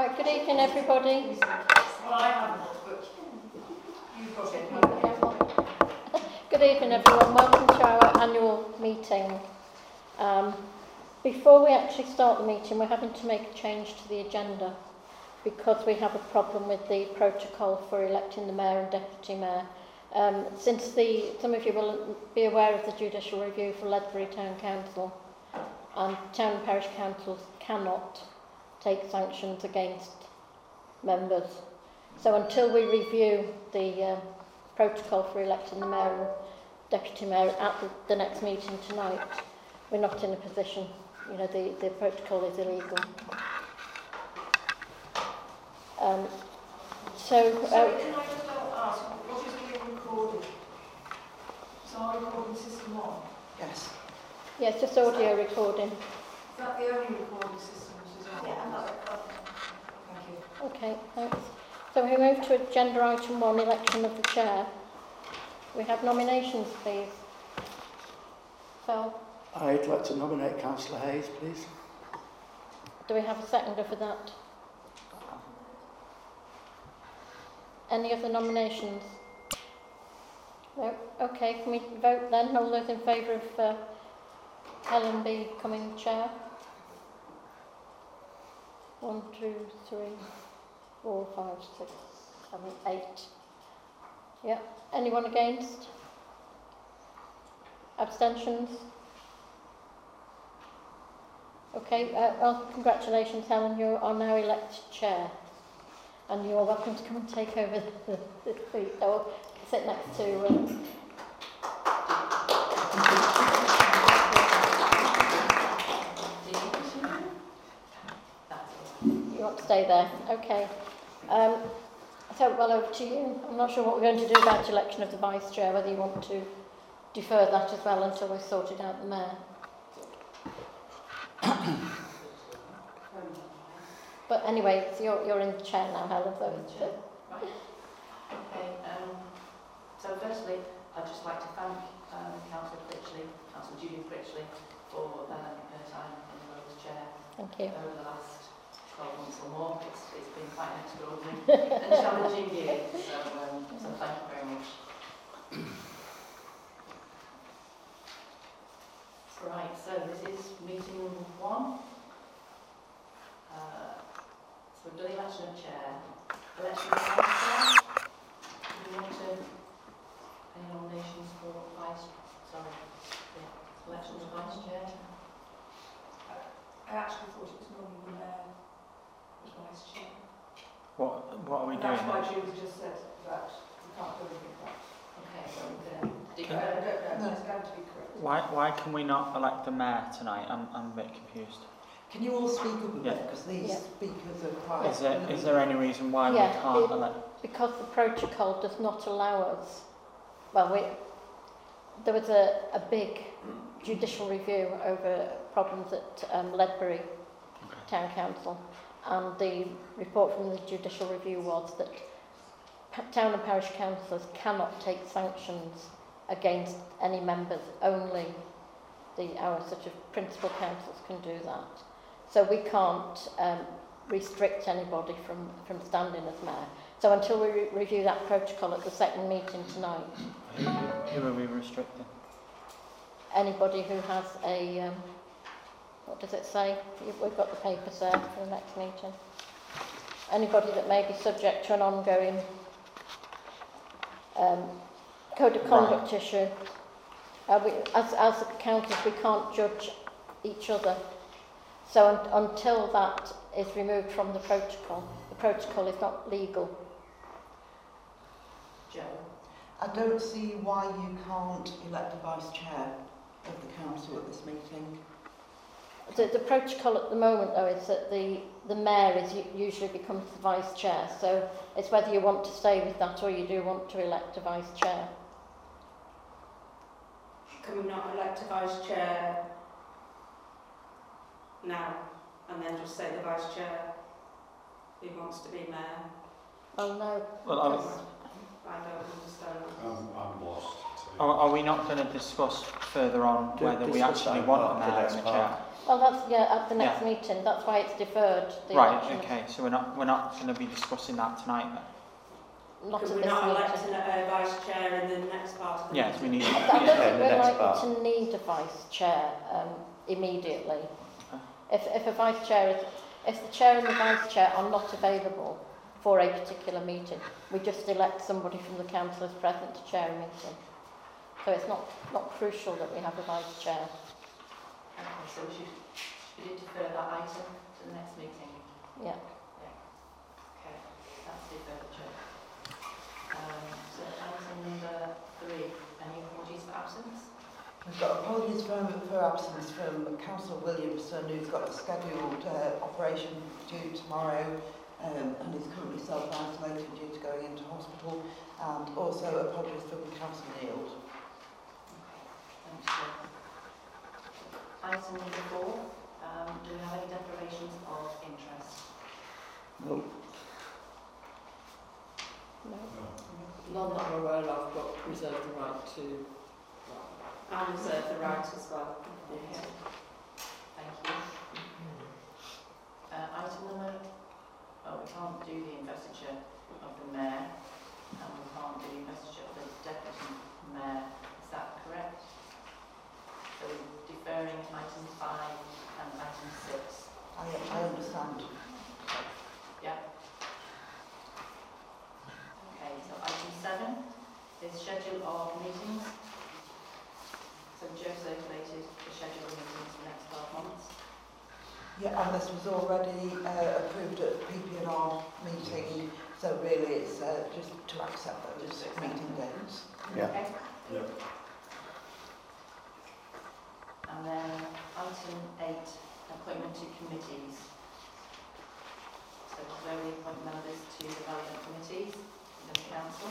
Right, good evening everybody. Well, I haven't, but you've got it. Good evening everyone, welcome to our annual meeting. Before we actually start the meeting, we're having to make a change to the agenda because we have a problem with the protocol for electing the Mayor and Deputy Mayor. Since some of you will be aware of the judicial review for Ledbury Town Council, and town and parish councils cannot take sanctions against members. So until we review the protocol for electing the Mayor and Deputy Mayor at the next meeting tonight, we're not in a position, you know, the protocol is illegal. Sorry, can I just ask, what is being recorded? Is our recording system on? Yes. Yes, yeah, just audio recording. Is that the only recording system which is on? Yeah, I'm not recording. Thank you. Okay, thanks. So we move to agenda item 1, election of the chair. We have nominations, please. Phil? I'd like to nominate Councillor Hayes, please. Do we have a seconder for that? Any other nominations? No? Okay, can we vote then? All those in favour of Helen becoming chair? 1, 2, 3, 4, 5, 6, 7, 8. Yeah. Anyone against? Abstentions? Okay, well, congratulations Helen, you are now elected chair. And you are welcome to come and take over the seat. I will sit next to you want to stay there? Okay. So, well, over to you. I'm not sure what we're going to do about election of the vice chair, whether you want to defer that as well until we've sorted out the mayor. But anyway, so you're in the chair now, Helen. Right. Okay. So firstly, I'd just like to thank Councillor Judith Critchley, for her time in the Royal Chair. Thank you. Over the last 12 months or more, it's been quite an extraordinary and challenging year. So thank you very much. Right. So this is meeting 1. So we've done the election of chair. Election of vice chair. Do we want to any nominations for vice? Sorry, yeah. Election of vice chair. I actually thought it was normally the mayor was vice chair. What are we doing? That's why Julie just said that we can't do anything about. Okay, so I don't know. It's going to be correct. Why can we not elect the mayor tonight? I'm a bit confused. Can you all speak up a bit, because these speakers are quite... Is there any reason why we can't elect? Because the protocol does not allow us... Well, there was a big judicial review over problems at Ledbury Town Council, and the report from the judicial review was that town and parish councillors cannot take sanctions against any members, only our sort of principal councils can do that. So we can't restrict anybody from standing as mayor. So until we review that protocol at the second meeting tonight. Who are we restricting? Anybody who has a, what does it say? We've got the papers there for the next meeting. Anybody that may be subject to an ongoing code of conduct issue. As the council, we can't judge each other. So until that is removed from the protocol is not legal. Jo, I don't see why you can't elect a vice chair of the council at this meeting. The protocol at the moment, though, is that the mayor usually becomes the vice chair. So it's whether you want to stay with that or you do want to elect a vice chair. Can we not elect a vice chair now and then just say the vice chair who wants to be mayor? Oh no. Well, I don't understand. I'm lost. Are we not going to discuss further on whether we actually want a mayor and a chair? Well, that's at the next meeting. That's why it's deferred. Right. Okay. So we're not going to be discussing that tonight. Then. Not at this meeting. We're not electing a vice chair in the next part of the meeting. Yes, we need. I don't think we're likely to need a vice chair immediately. Okay. If a vice chair is, if the chair and the vice chair are not available for a particular meeting, we just elect somebody from the council as present to chair a meeting. So it's not crucial that we have a vice chair. Okay, so we should defer that item to the next meeting? Yeah. Okay, that's deferred, Chair. So item number 3, any apologies for absence? We've got apologies for absence from Councillor Williamson, who's got a scheduled operation due tomorrow and is currently self-isolated due to going into hospital, and also apologies from Councillor Neal. Okay, thanks, Chair. Item number 4, do we have any declarations of interest? No. No. None that I'm aware of, but reserve the right to. And reserve the right as well. Yeah. Thank you. Item number. Oh, we can't do the investiture of the Mayor, and we can't do the investiture of the Deputy Mayor. Is that correct? So deferring item 5 and item 6. I understand. Yeah. Okay, so item 7 is schedule of meetings. So Joe circulated the schedule of meetings for the next 12 months. Yeah, and this was already approved at the PP&R meeting, so really it's just to accept those meeting dates. Yeah. Okay. Yeah. And then item 8, appointment to committees. So we only appoint members to the relevant committees in the council.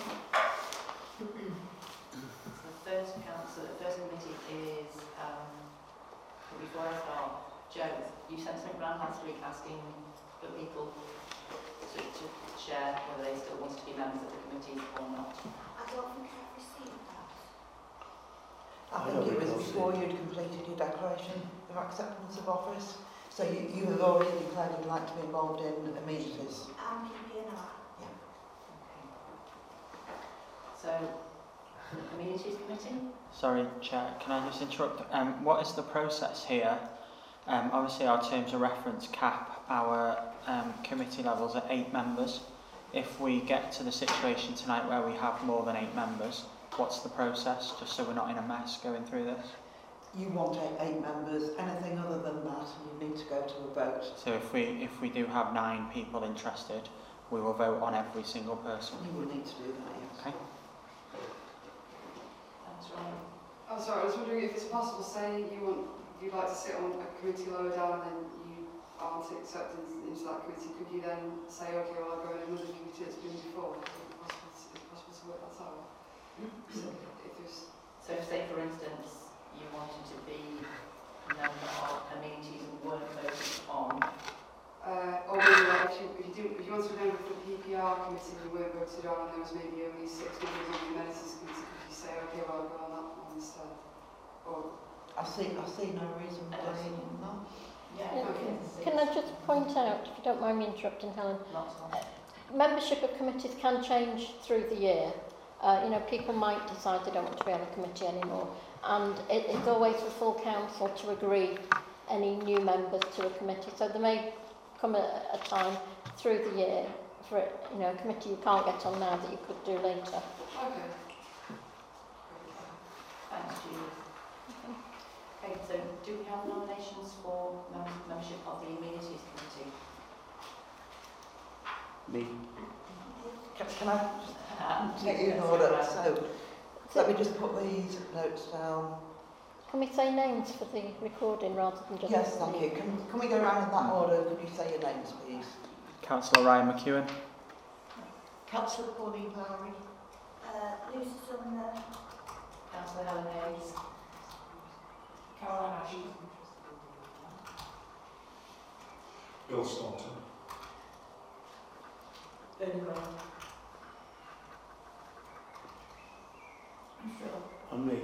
So the first committee is before I start, Joe, you sent something around last week asking for people to share whether they still want to be members of the committees or not. I don't think I've received that. I think it was before you'd completed your declaration of acceptance of office, so you have already declared you'd like to be involved in amenities. I'm PPNR. Yeah. Okay. So, amenities committee? Sorry, Chair, can I just interrupt? What is the process here? Obviously, our terms of reference cap our committee levels at 8 members. If we get to the situation tonight where we have more than 8 members, what's the process, just so we're not in a mess going through this? You want 8 members, anything other than that, you need to go to a vote. So if we do have 9 people interested, we will vote on every single person? You will need to do that, yes. Okay. That's right. Oh, sorry, I was wondering if it's possible, say you'd like to sit on a committee lower down and you aren't accepted into that committee, could you then say, okay, well, I'll go in another committee that's been before? Is it possible to work that out? So say for instance you wanted to be a member of amenities and weren't voted on. If you wanted to be a member of the PPR committee and you weren't voted on and there was maybe only 6 members on the amenities committee, could you say, okay, well, I'll go on that one instead? Or I see no reason for that. Yeah, okay. Can I just point out, if you don't mind me interrupting, Helen? Not at all. Membership of committees can change through the year. You know, people might decide they don't want to be on a committee anymore, and it's always the full council to agree any new members to a committee. So there may come a time through the year for a committee you can't get on now that you could do later. Okay. Thanks, Julie. Okay, so do we have nominations for membership of the Amenities Committee? Me. Can I take you in order? So let me just put these notes down. Can we say names for the recording rather than just... Yes, thank you. Can we go around in that order? Could you say your names, please? Councillor Ryan McEwen. Councillor Pauline Lowry. Lucy Sumner. Councillor Helen Hayes. Caroline Ashley. Bill Staunton. Bernie Brown. And me.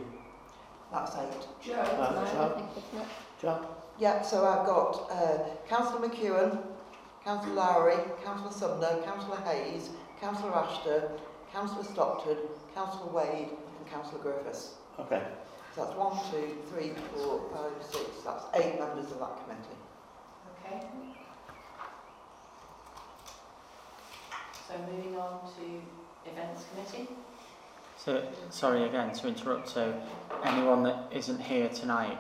That's 8. Joe. Joe. Yeah, so I've got Councillor McEwen, Councillor Lowry, Councillor Sumner, Councillor Hayes, Councillor Ashton, Councillor Stockton, Councillor Wade and Councillor Griffiths. Okay. So that's 1, 2, 3, 4, 5, 6, that's 8 members of that committee. Okay. So moving on to Events Committee. So, sorry again to interrupt, so anyone that isn't here tonight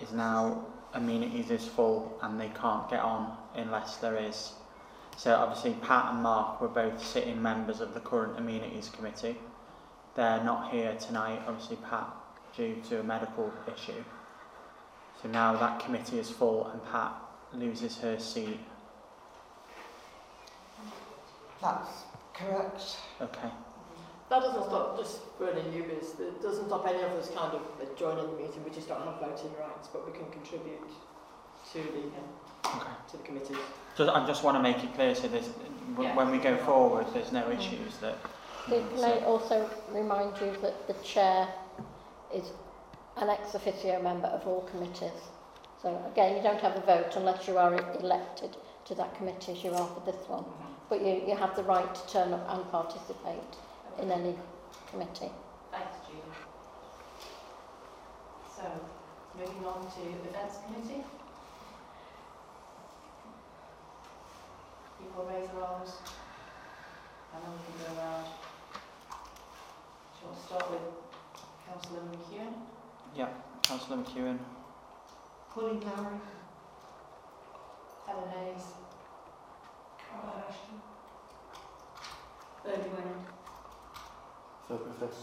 is now, amenities is full and they can't get on unless there is. So obviously Pat and Mark were both sitting members of the current amenities committee. They're not here tonight, obviously Pat due to a medical issue. So now that committee is full and Pat loses her seat. That's correct. Okay. That doesn't stop, just really newbies, it doesn't stop any of us kind of joining the meeting. We just don't have voting rights, but we can contribute to the okay. to the committees. So I just want to make it clear, so there's, yeah, when we go forward, there's no issues that... Can I also remind you that the chair is an ex officio member of all committees. So again, you don't have a vote unless you are elected to that committee as you are for this one. But you have the right to turn up and participate in any committee. Thanks, Julie. So, moving on to the Events Committee. People raise their arms. And then we can go around. Do you want to start with Councillor McEwen? Yeah, Councillor McEwen. Pauline Lowry. Helen Hayes. Caroline Ashton. Bernie Wynne. Phil Griffiths.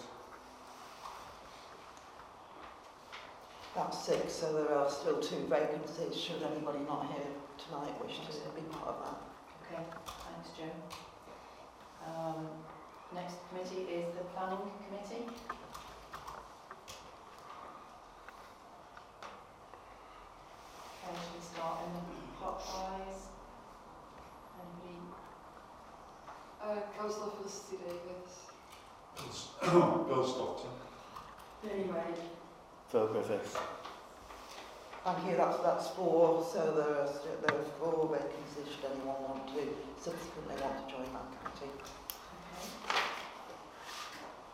That's 6, so there are still 2 vacancies should anybody not here tonight wish to be part of that. Okay, thanks Jo. Next committee is the Planning Committee. Okay, should we start in the clockwise? Anybody? Councillor Felicity Davis. Bill Stockton. Anyway. Phil Griffiths. And here that's 4, so there are 4 vacancies should anyone want to subsequently want to join that committee.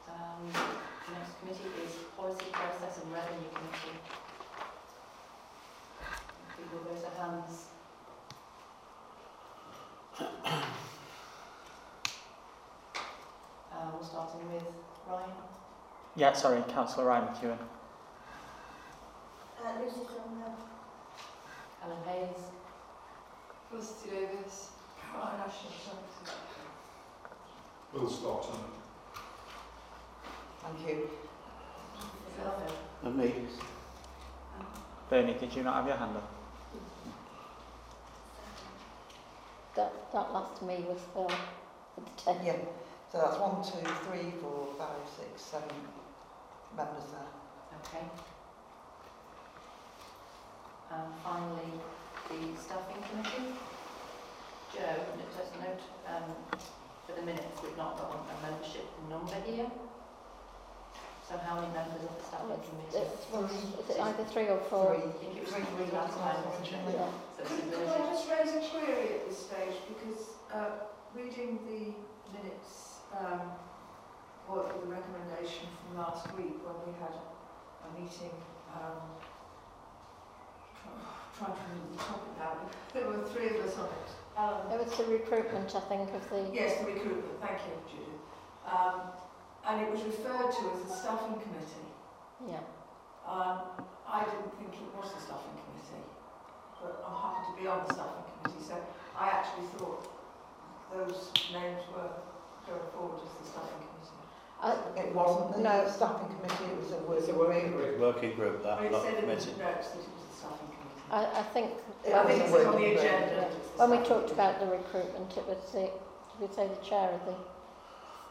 Okay. The next committee is Policy, Process and Revenue Committee. People raise their hands. We're starting with Ryan. Yeah, sorry, Councillor Ryan McEwen. Lucy Sumner. Helen Hayes. Felicity Davis. Caroline Ashton. Will Stockton. Thank you. And me. Bernie, did you not have your hand up? That last me was for the 10th. Yeah. So that's 1, 2, 3, 4, 5, 6, 7 members there. Okay. And finally, the Staffing Committee. Jo, just note for the minutes we've not got a membership number here. So how many members of the Staffing Committee? Is it either 3 or 4? I think it was 3 last time, wasn't it? Yeah. Could I just raise a query at this stage? Because reading the minutes, what the recommendation from last week when we had a meeting, trying to remember the topic now, there were 3 of us on it. There was the recruitment, I think, of the... Yes, the recruitment, thank you, Judith. And it was referred to as the Staffing Committee. Yeah. I didn't think it was the Staffing Committee, but I'm happy to be on the Staffing Committee, so I actually thought those names were... going forward as the Staffing Committee? It wasn't the Staffing Committee, it was a working group. That committee. No, it was the Staffing Committee. I think... I think it's on the agenda. When we talked about the recruitment, it was the... Did we say the chair of the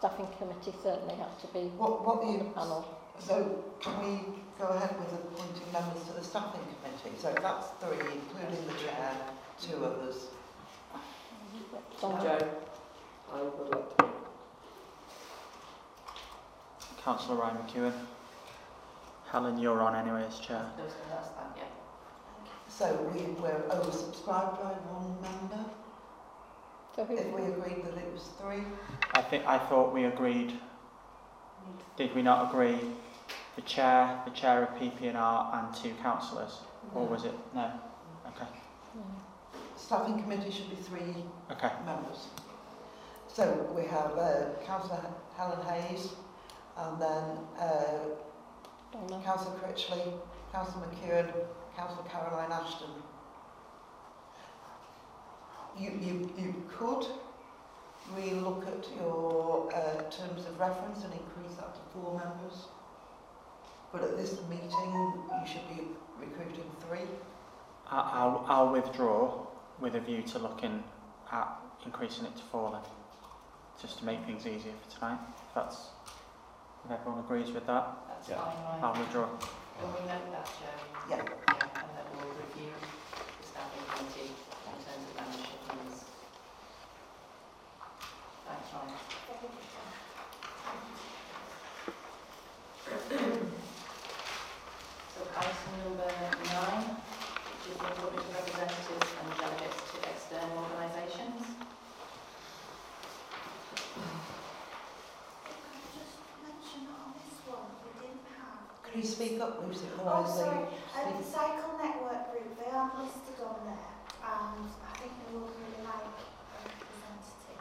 Staffing Committee certainly had to be... What the panel. So, can we go ahead with appointing members to the Staffing Committee? So that's 3, including the chair, 2 others. Jo, I would like to... Councillor Ryan McEwen. Helen, you're on anyway as chair. No, so that's that, yeah. So we were oversubscribed by one member. So if we agreed that it was three. I thought we agreed. Did we not agree the chair of PP&R and two councillors? No. Or was it? No. Okay. No. Staffing committee should be three members. So we have Councillor Helen Hayes, and then Councillor Critchley, Councillor McEwen, Councillor Caroline Ashton. You could re-look at your terms of reference and increase that to four members, but at this meeting you should be recruiting three. I'll withdraw with a view to looking at increasing it to four then, just to make things easier for tonight. If everyone agrees with that, that's fine. I'll withdraw. Well, we know that, Joe. Yeah. And then we'll review the staffing committee in terms of membership needs. That's right. So item number 9, which is the appointment of representatives and delegates to external organisations. Can you speak up, Lucy? Oh, sorry. The Cycle Network group, they aren't listed on there, and I think they would really like a representative.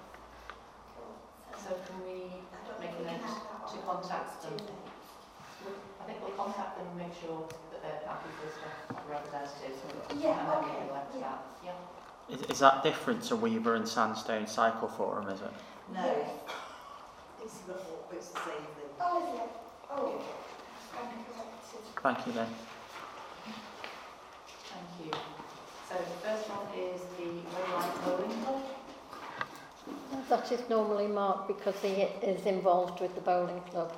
So can we make a note to contact them? I think we'll contact them and make sure that they're happy for us to have representatives. Yeah, and then we can elect that. Yeah. Is that different to Weaver and Sandstone Cycle Forum, is it? No. Yeah. It's the same thing. Oh, is it? Oh. Yeah. Thank you then. Thank you. So the first one is the Raylight Bowling Club. That is normally Mark because he is involved with the bowling club.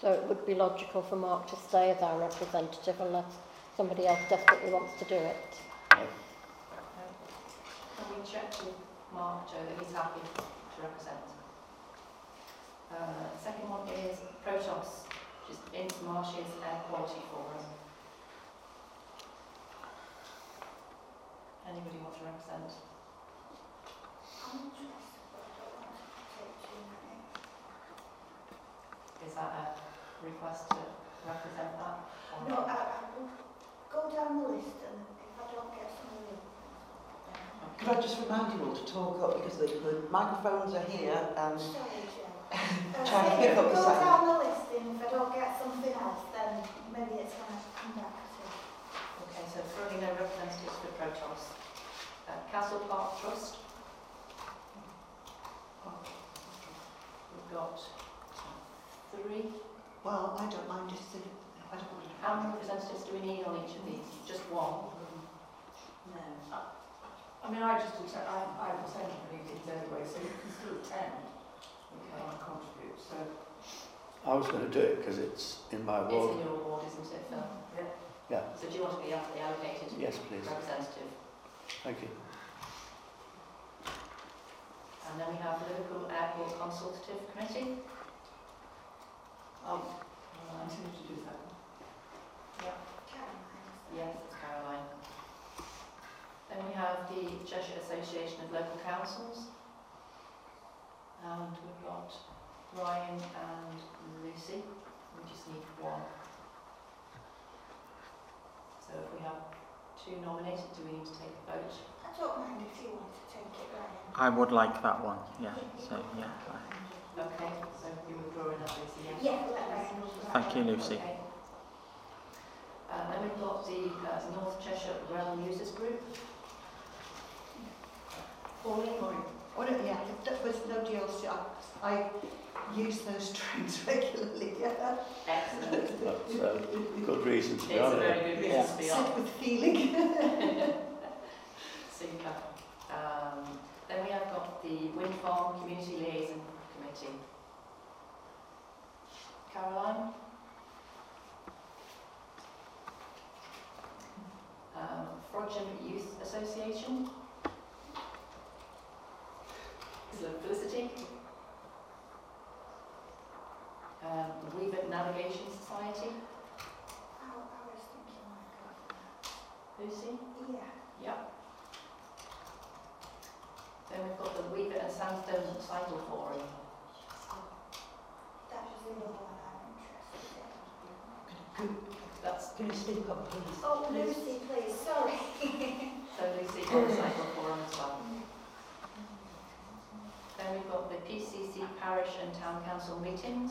So it would be logical for Mark to stay as our representative unless somebody else desperately wants to do it. Okay. Can we check with Mark, Joe, that he's happy to represent? The second one is Protos. Into Marsh's Air Quality Forum. Anybody want to represent? Is that a request to represent that? No, I will go down the list, and if I don't get somebody. Could I just remind you all to talk up because the microphones are here and trying to pick up the sound. If I don't get something else, then maybe it's going to come back to. Okay, so throwing no representatives for Protos. Castle Park Trust. We've got 3. Well, I don't mind just. I don't mind. How many representatives do we need on each of these? Just one. No. I mean, I just attend. I was saying meetings anyway, so you can still attend. Okay. I contribute. So. I was going to do it because it's in my ward. It's in your ward, isn't it, Phil? Yeah. Yeah. So do you want to be allocated? Yes, please. Representative. Thank you. And then we have the Local Airport Consultative Committee. Oh, I'm going to do that one. Yeah. Caroline. Yes, it's Caroline. Then we have the Cheshire Association of Local Councils. And we've got Ryan and Lucy, we just need one. So if we have two nominated, do we need to take a vote? I don't mind if you want to take it, Ryan. I would like that one, yeah. So, yeah. Okay, so you were drawing up Lucy, yeah? Yeah, right. Thank you, Lucy. Okay. Then we've got the North Cheshire Rail Users Group. Yeah, that was no DLC. I use those trains regularly. Yeah. Excellent. That's a good reason to be on it. It's a very good reason to be on. Set with feeling. Super. Then we have got the Wind Farm Community Liaison Committee. Caroline. Frodsham Youth Association. Felicity. Weaver Navigation Society. I was thinking like that. Lucy? Yeah. Sandstone Cycle Forum. That was the other one I'm interested in. Can you speak up, please? Oh, Lucy, please, sorry. So Lucy on the Cycle Forum as well. Then we've got the PCC Parish and Town Council meetings.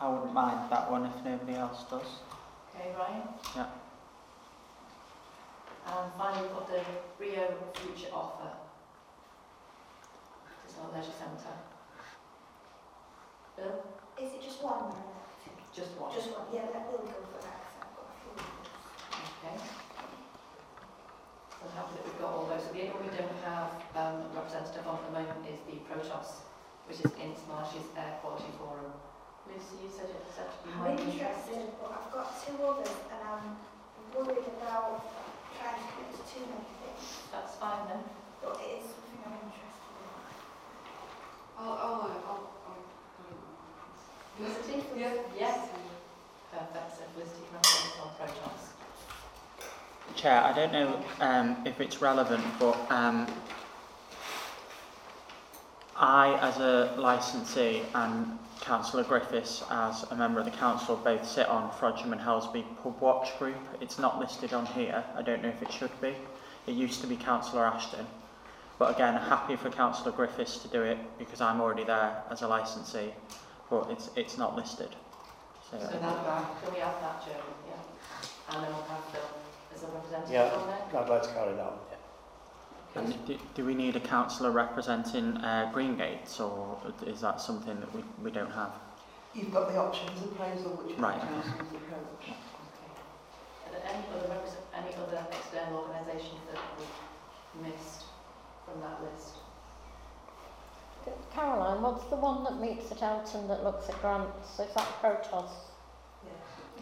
I wouldn't mind that one if nobody else does. Okay, Ryan? Yeah. And finally, we've got the Rio Future offer. It's our leisure centre. Bill? Is it just one? Just one. Just one, yeah, that will go for that because I've got a few minutes. Okay. So I'm happy that we've got all those. So the only one we don't have a representative on at the moment is the Protos, which is in Marsh's Air Quality Forum. Lucy, you said it was actually I'm interested, but I've got two others and I'm worried about. Too many things. That's fine then. But it is something I'm interested in. Felicity? Yeah. Yes. Perfect. So Felicity can have on projects. Chair, I don't know if it's relevant, but I, as a licensee, and Councillor Griffiths, as a member of the council, both sit on Frodsham and Hellsby Pub Watch Group. It's not listed on here. I don't know if it should be. It used to be Councillor Ashton. But again, happy for Councillor Griffiths to do it because I'm already there as a licensee, but it's not listed. So that's that. Can we add that, Joe? Yeah. And then we'll have Phil as a representative on there. Yeah, I'd like to carry that on. And do we need a councillor representing Greengates, or is that something that we don't have? You've got the options appraisal, which is right. The council's approach. Okay. Are there any other external organisations that we've missed from that list? Caroline, what's the one that meets at Elton that looks at grants? Is that Protos?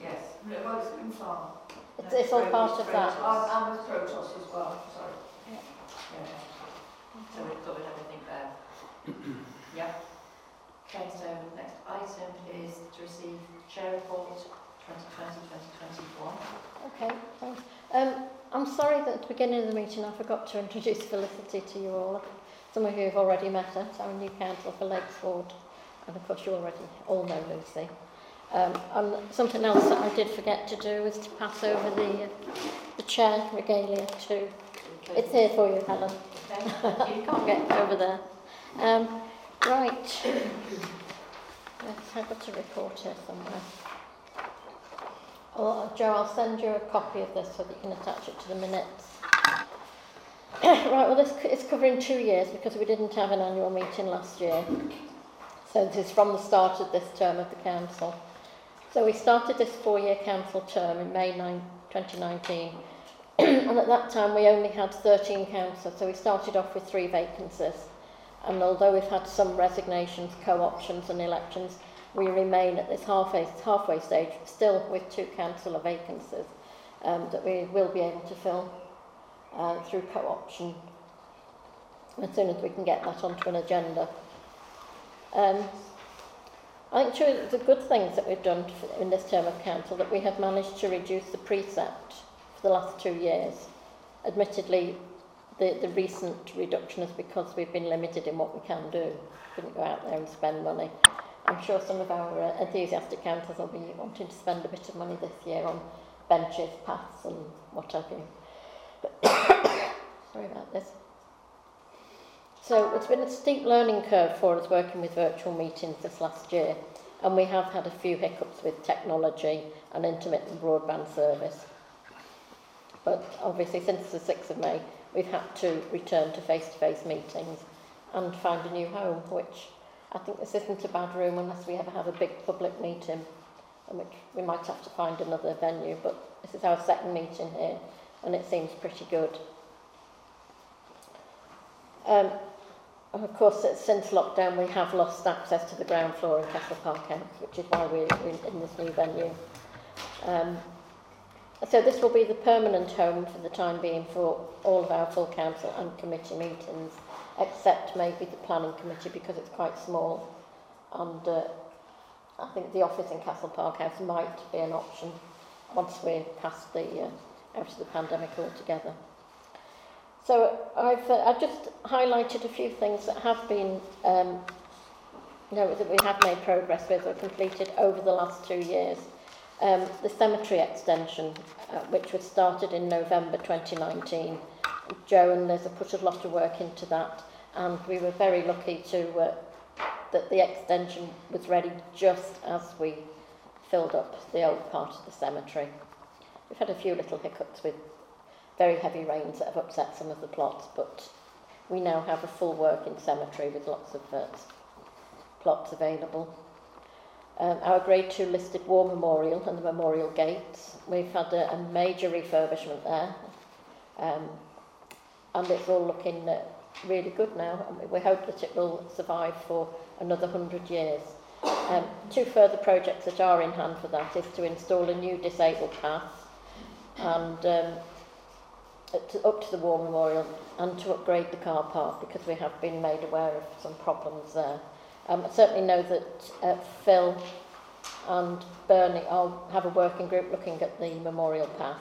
Yes. Well, it's been far. It's all part of that. I'm with Protos as well, sorry. Yeah. So we've covered everything there. Yeah. Okay, so next item is to receive Chair Report 2020-2021. Okay, thanks. I'm sorry that at the beginning of the meeting I forgot to introduce Felicity to you all. Some of you have already met her. It's our new council for Lakesford. And of course you already all know Lucy. And something else that I did forget to do was to pass over the chair regalia to... It's here for you, Helen. You can't get over there. Right. I've got to report here somewhere. Oh, Joe, I'll send you a copy of this so that you can attach it to the minutes. Right, well, this is covering 2 years because we didn't have an annual meeting last year. So this is from the start of this term of the council. So we started this 4-year council term in May 2019. And at that time we only had 13 councillors, so we started off with 3 vacancies. And although we've had some resignations, co-options and elections, we remain at this halfway stage, still with 2 councillor vacancies that we will be able to fill through co-option as soon as we can get that onto an agenda. I think two of the good things that we've done in this term of council that we have managed to reduce the precept the last 2 years. Admittedly, the recent reduction is because we've been limited in what we can do. We couldn't go out there and spend money. I'm sure some of our enthusiastic councillors will be wanting to spend a bit of money this year on benches, paths and what have you. Sorry about this. So it's been a steep learning curve for us working with virtual meetings this last year, and we have had a few hiccups with technology and intermittent broadband service. But obviously since the 6th of May, we've had to return to face-to-face meetings and find a new home, which I think this isn't a bad room unless we ever have a big public meeting, and which we might have to find another venue, but this is our second meeting here, and it seems pretty good. And of course, since lockdown, we have lost access to the ground floor in Castle Park House, which is why we're in this new venue. So this will be the permanent home for the time being for all of our full council and committee meetings, except maybe the planning committee because it's quite small, and I think the office in Castle Park House might be an option once we're past out of the pandemic altogether. So I've just highlighted a few things that have been, that we have made progress with or completed over the last 2 years. The cemetery extension, which was started in November 2019. Joe and Liz have put a lot of work into that, and we were very lucky to that the extension was ready just as we filled up the old part of the cemetery. We've had a few little hiccups with very heavy rains that have upset some of the plots, but we now have a full working cemetery with lots of plots available. Our Grade 2 listed War Memorial and the Memorial Gates, we've had a major refurbishment there, and it's all looking really good now, and we hope that it will survive for another 100 years. Two further projects that are in hand for that is to install a new disabled path and up to the War Memorial, and to upgrade the car park, because we have been made aware of some problems there. I certainly know that Phil and Bernie have a working group looking at the memorial path.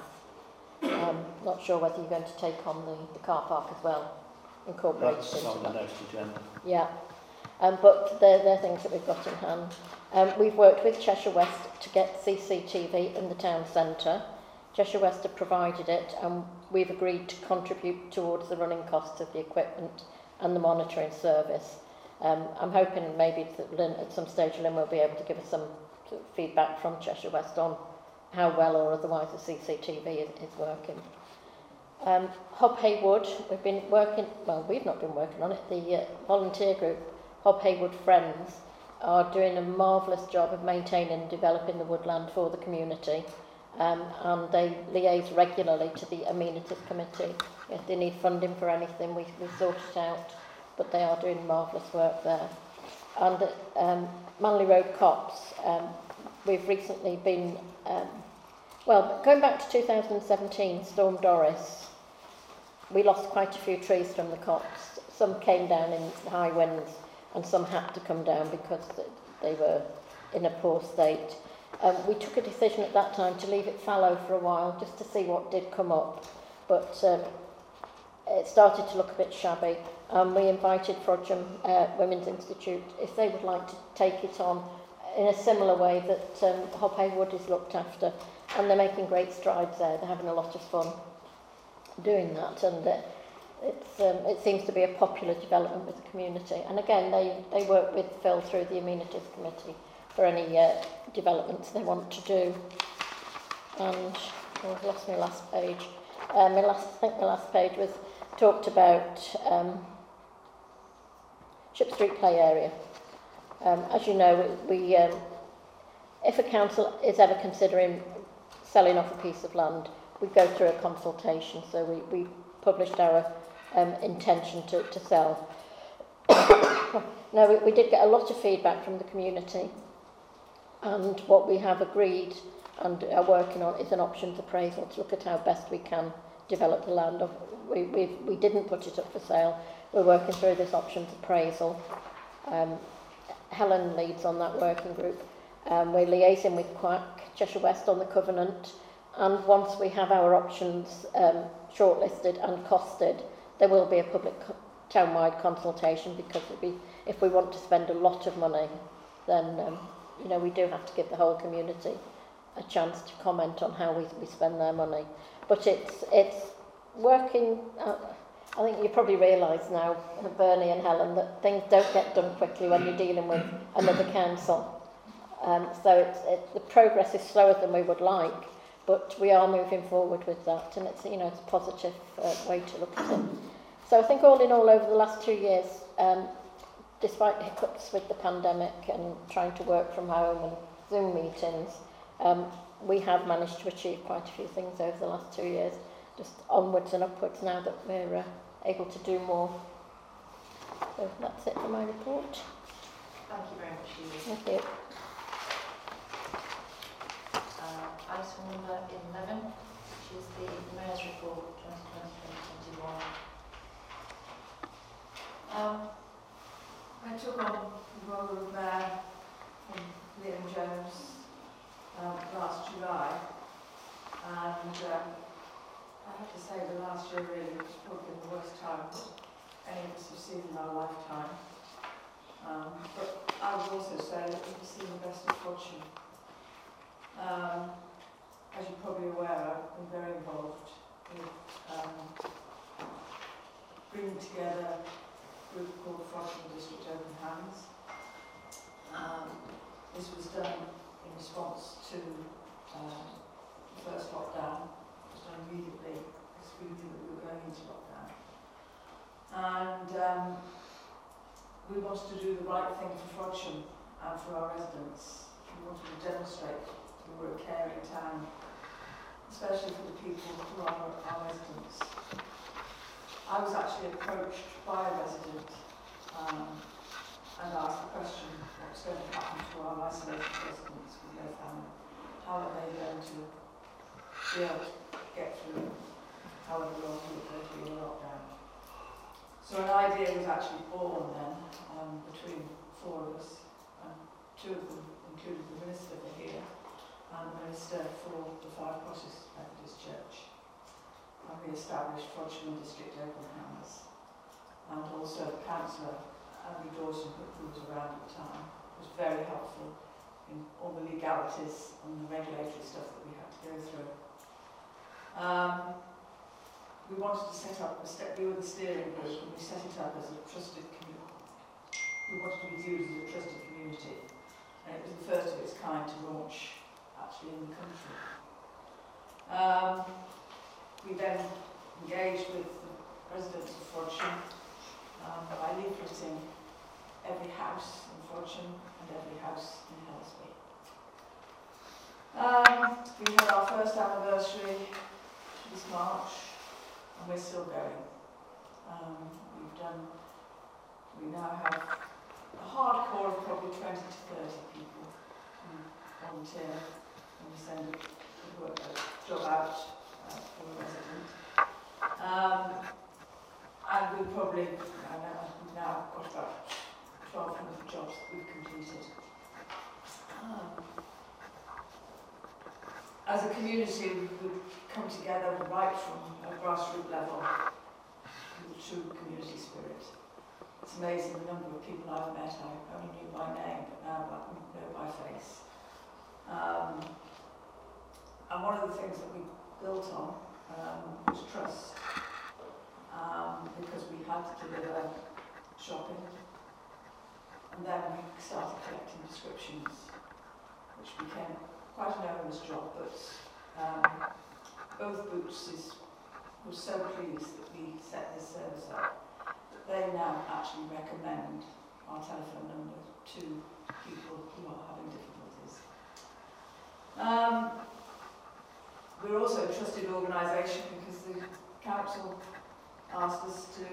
Not sure whether you're going to take on the car park as well, incorporate it into that. Yeah, but they're things that we've got in hand. We've worked with Cheshire West to get CCTV in the town centre. Cheshire West have provided it, and we've agreed to contribute towards the running costs of the equipment and the monitoring service. I'm hoping maybe that Lynn, at some stage Lynn will be able to give us some sort of feedback from Cheshire West on how well or otherwise the CCTV is working. Hob Hay Wood, we've not been working on it, the volunteer group Hob Hay Wood Friends are doing a marvellous job of maintaining and developing the woodland for the community. And they liaise regularly to the amenities committee. If they need funding for anything, we sort it out, but they are doing marvellous work there. And Manly Road Copse, we've recently been, going back to 2017, Storm Doris, we lost quite a few trees from the copse. Some came down in high winds and some had to come down because they were in a poor state. We took a decision at that time to leave it fallow for a while just to see what did come up, but it started to look a bit shabby, and we invited Frodsham Women's Institute if they would like to take it on in a similar way that Hob Hay Wood is looked after, and they're making great strides there. They're having a lot of fun doing that, and it seems to be a popular development with the community. And again, they work with Phil through the Amenities Committee for any developments they want to do. And I've lost my last page. My last page was talked about Ship Street play area. As you know, we if a council is ever considering selling off a piece of land, we go through a consultation. So we published our intention to sell. Now, we did get a lot of feedback from the community. And what we have agreed and are working on is an options appraisal to look at how best we can develop the land. We didn't put it up for sale. We're working through this options appraisal. Helen leads on that working group. We're liaising with QAC, Cheshire West on the covenant. And once we have our options shortlisted and costed, there will be a public town-wide consultation, because if we want to spend a lot of money, then... we do have to give the whole community a chance to comment on how we spend their money. But it's working. I think you probably realise now, Bernie and Helen, that things don't get done quickly when you're dealing with another council. So the progress is slower than we would like, but we are moving forward with that, and it's a positive way to look at it. So I think all in all, over the last 2 years, despite hiccups with the pandemic and trying to work from home and Zoom meetings, we have managed to achieve quite a few things over the last 2 years, just onwards and upwards now that we're able to do more. So that's it for my report. Thank you very much, Julie. Thank you. Item number 11, which is the Mayor's Report 2021. I took on the role of Mayor from Liam Jones last July, and I have to say the last year really was probably the worst received in our lifetime. But I would also say that we've received the best of fortune. As you're probably aware, I've been very involved with bringing together a group called Frodsham District Open Hands. This was done in response to the first lockdown. It was done immediately because we knew that we were going into lockdown. And we wanted to do the right thing for Frodsham and for our residents. We wanted to demonstrate that we were a caring town, especially for the people who are our residents. I was actually approached by a resident and asked the question, what's going to happen to our isolated residents with their family? How are they going to be able to get through however long it will be in lockdown? So an idea was actually born then between four of us, two of them, including the minister for here, and the minister for the Five Crosses Methodist Church. And we established Frodsham District Open Hands, and also the councillor, Andrew Dawson, who was around at the time, was very helpful in all the legalities and the regulatory stuff that we had to go through. We wanted to set up, we were the steering group, and we set it up as a trusted community. We wanted to be viewed as a trusted community, and it was the first of its kind to launch actually in the country. We then engaged with the residents of Frodsham by leafleting every house in Frodsham and every house in Hellsby. We had our first anniversary this March, and we're still going. We now have a hardcore of probably 20 to 30 people who volunteer and we send a job out for a resident. And we've probably now got about 1,200 jobs that we've completed. As a community, we've come together right from a grassroots level with a true community spirit. It's amazing the number of people I've met. I only knew by name, but now I know by face. And one of the things that we built on was trust. Because we had to deliver shopping, and then we started collecting descriptions, which became quite an onerous job, but both Boots were so pleased that we set this service up that they now actually recommend our telephone number to people who are having difficulties. We're also a trusted organisation because the council asked us to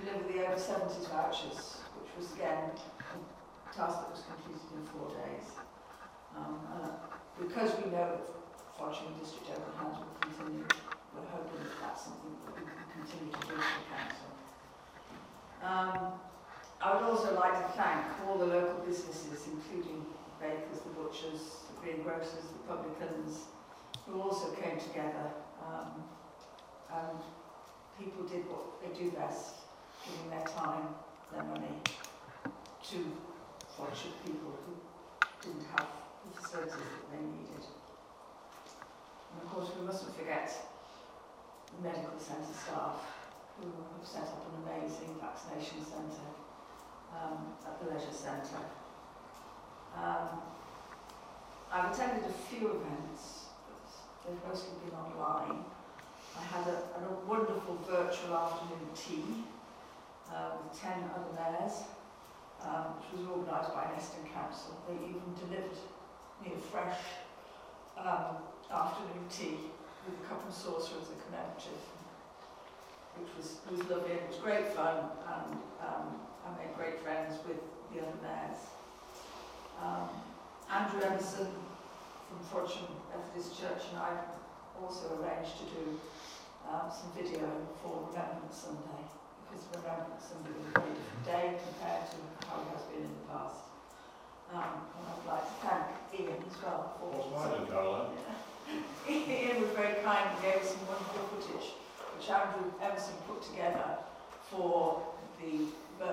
deliver the over 70s vouchers, which was again a task that was completed in 4 days. Because we know that Frodsham District Open Hands will continue, we're hoping that that's something that we can continue to do for the council. I would also like to thank all the local businesses, including the bakers, the butchers, the greengrocers, the publicans, who also came together and people did what they do best, giving their time, their money to Frodsham people who didn't have the facilities that they needed. And of course, we mustn't forget the medical centre staff who have set up an amazing vaccination centre at the leisure centre. I've attended a few events, but they've mostly been online. I had a wonderful virtual afternoon tea with 10 other mayors, which was organised by Neston Council. They even delivered me a fresh afternoon tea with a cup and saucer as a commemorative, which was lovely. It was great fun, and I made great friends with the other mayors. Andrew Emerson from Frodsham Methodist Church and I also arranged to do some video for Remembrance Sunday, because Remembrance Sunday was a very different day compared to how it has been in the past. And I'd like to thank Ian as well for Ian was very kind and gave us some wonderful footage, which Andrew Emerson put together for the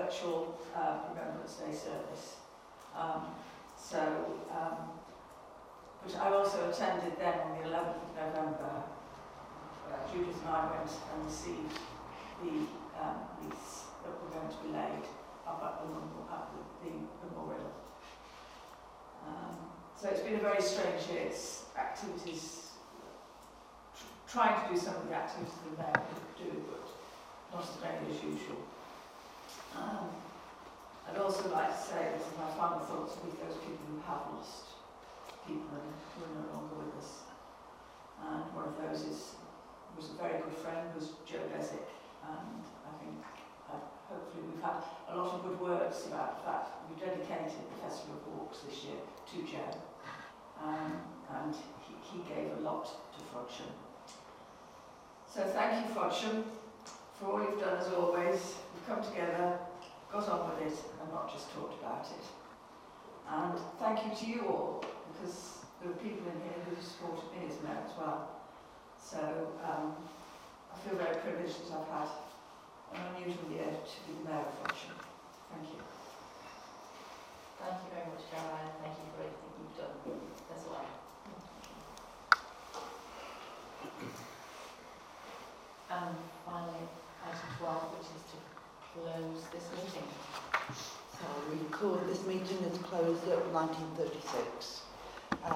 virtual Remembrance Day service. Which I also attended then on the 11th of November. Judith and I went and received the wreaths that were going to be laid up at the memorial. So it's been a very strange year. It's activities, trying to do some of the activities that they could do, but not as many as usual. I'd also like to say, this is my final thoughts, with those people who have lost people and who are no longer with us. And one of those was a very good friend, was Jo Beswick, and I think hopefully we've had a lot of good words about that. We dedicated the Festival of Walks this year to Jo, and he gave a lot to Frodsham. So thank you, Frodsham, for all you've done as always. We've come together, got on with it, and not just talked about it. And thank you to you all, because there are people in here who supported me as mayor as well. So I feel very privileged that I've had an unusual year to be the mayor of Frodsham. Thank you. Thank you very much, Caroline. Thank you for everything you've done as well. And finally, item 12, which is to close this meeting. So we record this meeting as closed at 19:36.